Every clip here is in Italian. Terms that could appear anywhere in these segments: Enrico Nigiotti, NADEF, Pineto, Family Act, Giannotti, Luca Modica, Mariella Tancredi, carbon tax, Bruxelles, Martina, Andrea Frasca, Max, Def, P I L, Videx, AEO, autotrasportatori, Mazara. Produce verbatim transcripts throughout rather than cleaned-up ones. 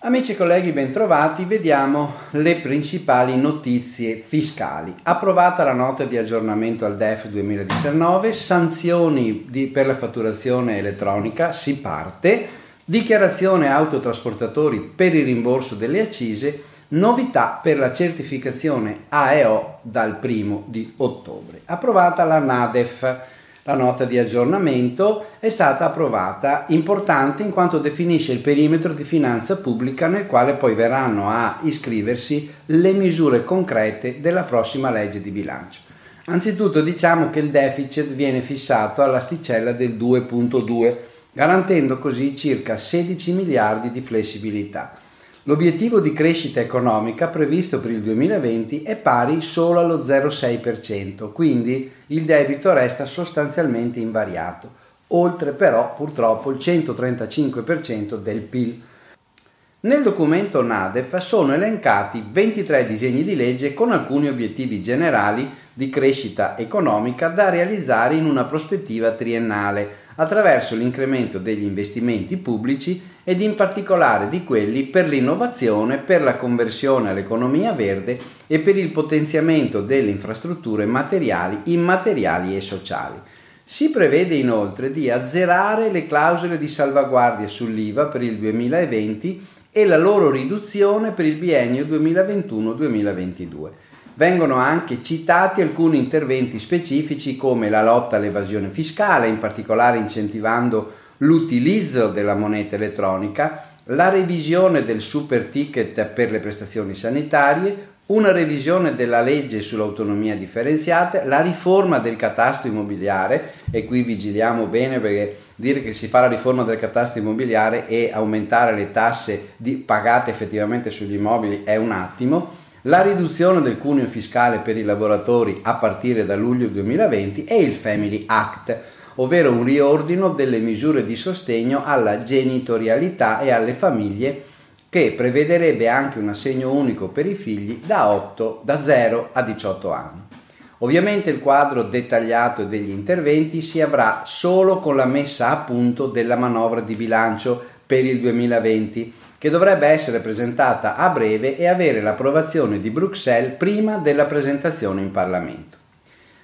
Amici e colleghi, bentrovati. Vediamo le principali notizie fiscali. Approvata la nota di aggiornamento al D E F duemiladiciannove, sanzioni di, per la fatturazione elettronica, si parte, dichiarazione autotrasportatori per il rimborso delle accise, novità per la certificazione A E O dal primo di ottobre. Approvata la NADEF. La nota di aggiornamento è stata approvata, importante in quanto definisce il perimetro di finanza pubblica nel quale poi verranno a iscriversi le misure concrete della prossima legge di bilancio. Anzitutto diciamo che il deficit viene fissato all'asticella del due virgola due, garantendo così circa sedici miliardi di flessibilità. L'obiettivo di crescita economica previsto per il duemilaventi è pari solo allo zero virgola sei per cento, quindi il debito resta sostanzialmente invariato, oltre però purtroppo il centotrentacinque per cento del P I L. Nel documento NADEF sono elencati ventitré disegni di legge con alcuni obiettivi generali di crescita economica da realizzare in una prospettiva triennale, attraverso l'incremento degli investimenti pubblici ed in particolare di quelli per l'innovazione, per la conversione all'economia verde e per il potenziamento delle infrastrutture materiali, immateriali e sociali. Si prevede inoltre di azzerare le clausole di salvaguardia sull'I V A per il duemilaventi e la loro riduzione per il biennio duemilaventuno duemilaventidue. Vengono anche citati alcuni interventi specifici come la lotta all'evasione fiscale, in particolare incentivando l'utilizzo della moneta elettronica, la revisione del super ticket per le prestazioni sanitarie, una revisione della legge sull'autonomia differenziata, la riforma del catasto immobiliare, e qui vigiliamo bene perché dire che si fa la riforma del catasto immobiliare e aumentare le tasse di, pagate effettivamente sugli immobili è un attimo, la riduzione del cuneo fiscale per i lavoratori a partire da luglio duemilaventi e il Family Act, ovvero un riordino delle misure di sostegno alla genitorialità e alle famiglie che prevederebbe anche un assegno unico per i figli da, otto, da zero a diciotto anni. Ovviamente il quadro dettagliato degli interventi si avrà solo con la messa a punto della manovra di bilancio per il duemilaventi, che dovrebbe essere presentata a breve e avere l'approvazione di Bruxelles prima della presentazione in Parlamento.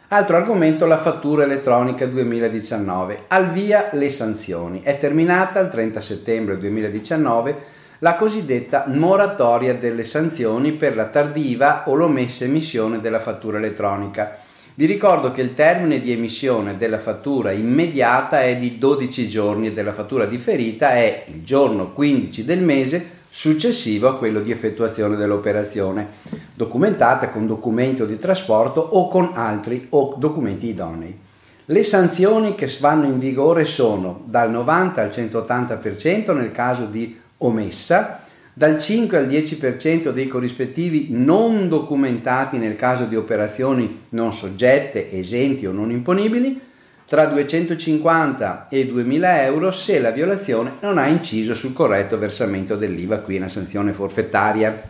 Altro argomento, la fattura elettronica duemiladiciannove. Al via le sanzioni. È terminata il trenta settembre duemiladiciannove la cosiddetta moratoria delle sanzioni per la tardiva o l'omessa emissione della fattura elettronica. Vi ricordo che il termine di emissione della fattura immediata è di dodici giorni e della fattura differita è il giorno quindici del mese successivo a quello di effettuazione dell'operazione, documentata con documento di trasporto o con altri o documenti idonei. Le sanzioni che vanno in vigore sono dal novanta al centottanta per cento nel caso di omessa, dal cinque al dieci per cento dei corrispettivi non documentati nel caso di operazioni non soggette, esenti o non imponibili, tra duecentocinquanta e duemila euro se la violazione non ha inciso sul corretto versamento dell'I V A, qui è una sanzione forfettaria.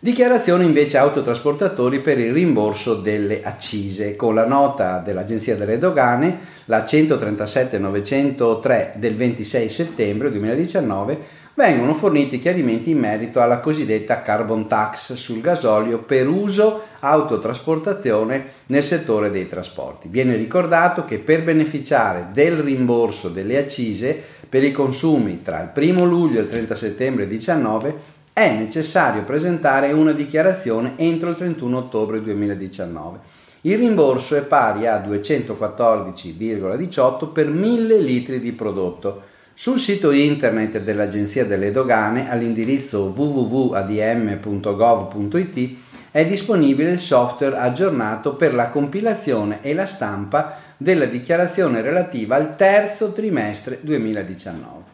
Dichiarazione invece autotrasportatori per il rimborso delle accise. Con la nota dell'Agenzia delle Dogane, la centotrentasette novecentotre del ventisei settembre duemiladiciannove, vengono forniti chiarimenti in merito alla cosiddetta carbon tax sul gasolio per uso autotrasportazione nel settore dei trasporti. Viene ricordato che per beneficiare del rimborso delle accise per i consumi tra il primo luglio e il trenta settembre duemiladiciannove è necessario presentare una dichiarazione entro il trentuno ottobre duemiladiciannove. Il rimborso è pari a duecentoquattordici virgola diciotto per mille litri di prodotto. Sul sito internet dell'Agenzia delle Dogane, all'indirizzo w w w punto a d m punto gov punto i t, è disponibile il software aggiornato per la compilazione e la stampa della dichiarazione relativa al terzo trimestre duemiladiciannove.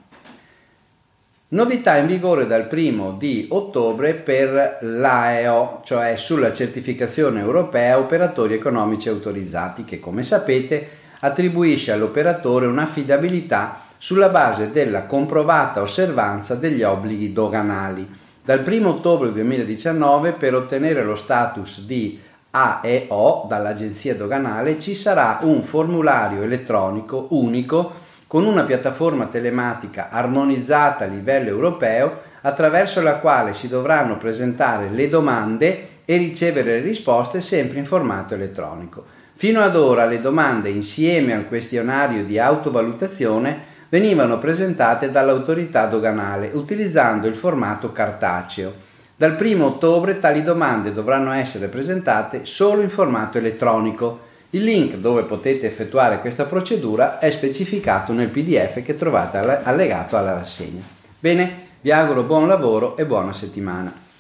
Novità in vigore dal primo di ottobre per l'A E O, cioè sulla certificazione europea operatori economici autorizzati, che come sapete attribuisce all'operatore un'affidabilità sulla base della comprovata osservanza degli obblighi doganali. Dal primo ottobre duemiladiciannove per ottenere lo status di A E O dall'Agenzia Doganale ci sarà un formulario elettronico unico con una piattaforma telematica armonizzata a livello europeo attraverso la quale si dovranno presentare le domande e ricevere le risposte sempre in formato elettronico. Fino ad ora le domande insieme al questionario di autovalutazione venivano presentate dall'autorità doganale utilizzando il formato cartaceo. Dal primo ottobre tali domande dovranno essere presentate solo in formato elettronico. Il link dove potete effettuare questa procedura è specificato nel P D F che trovate allegato alla rassegna. Bene, vi auguro buon lavoro e buona settimana.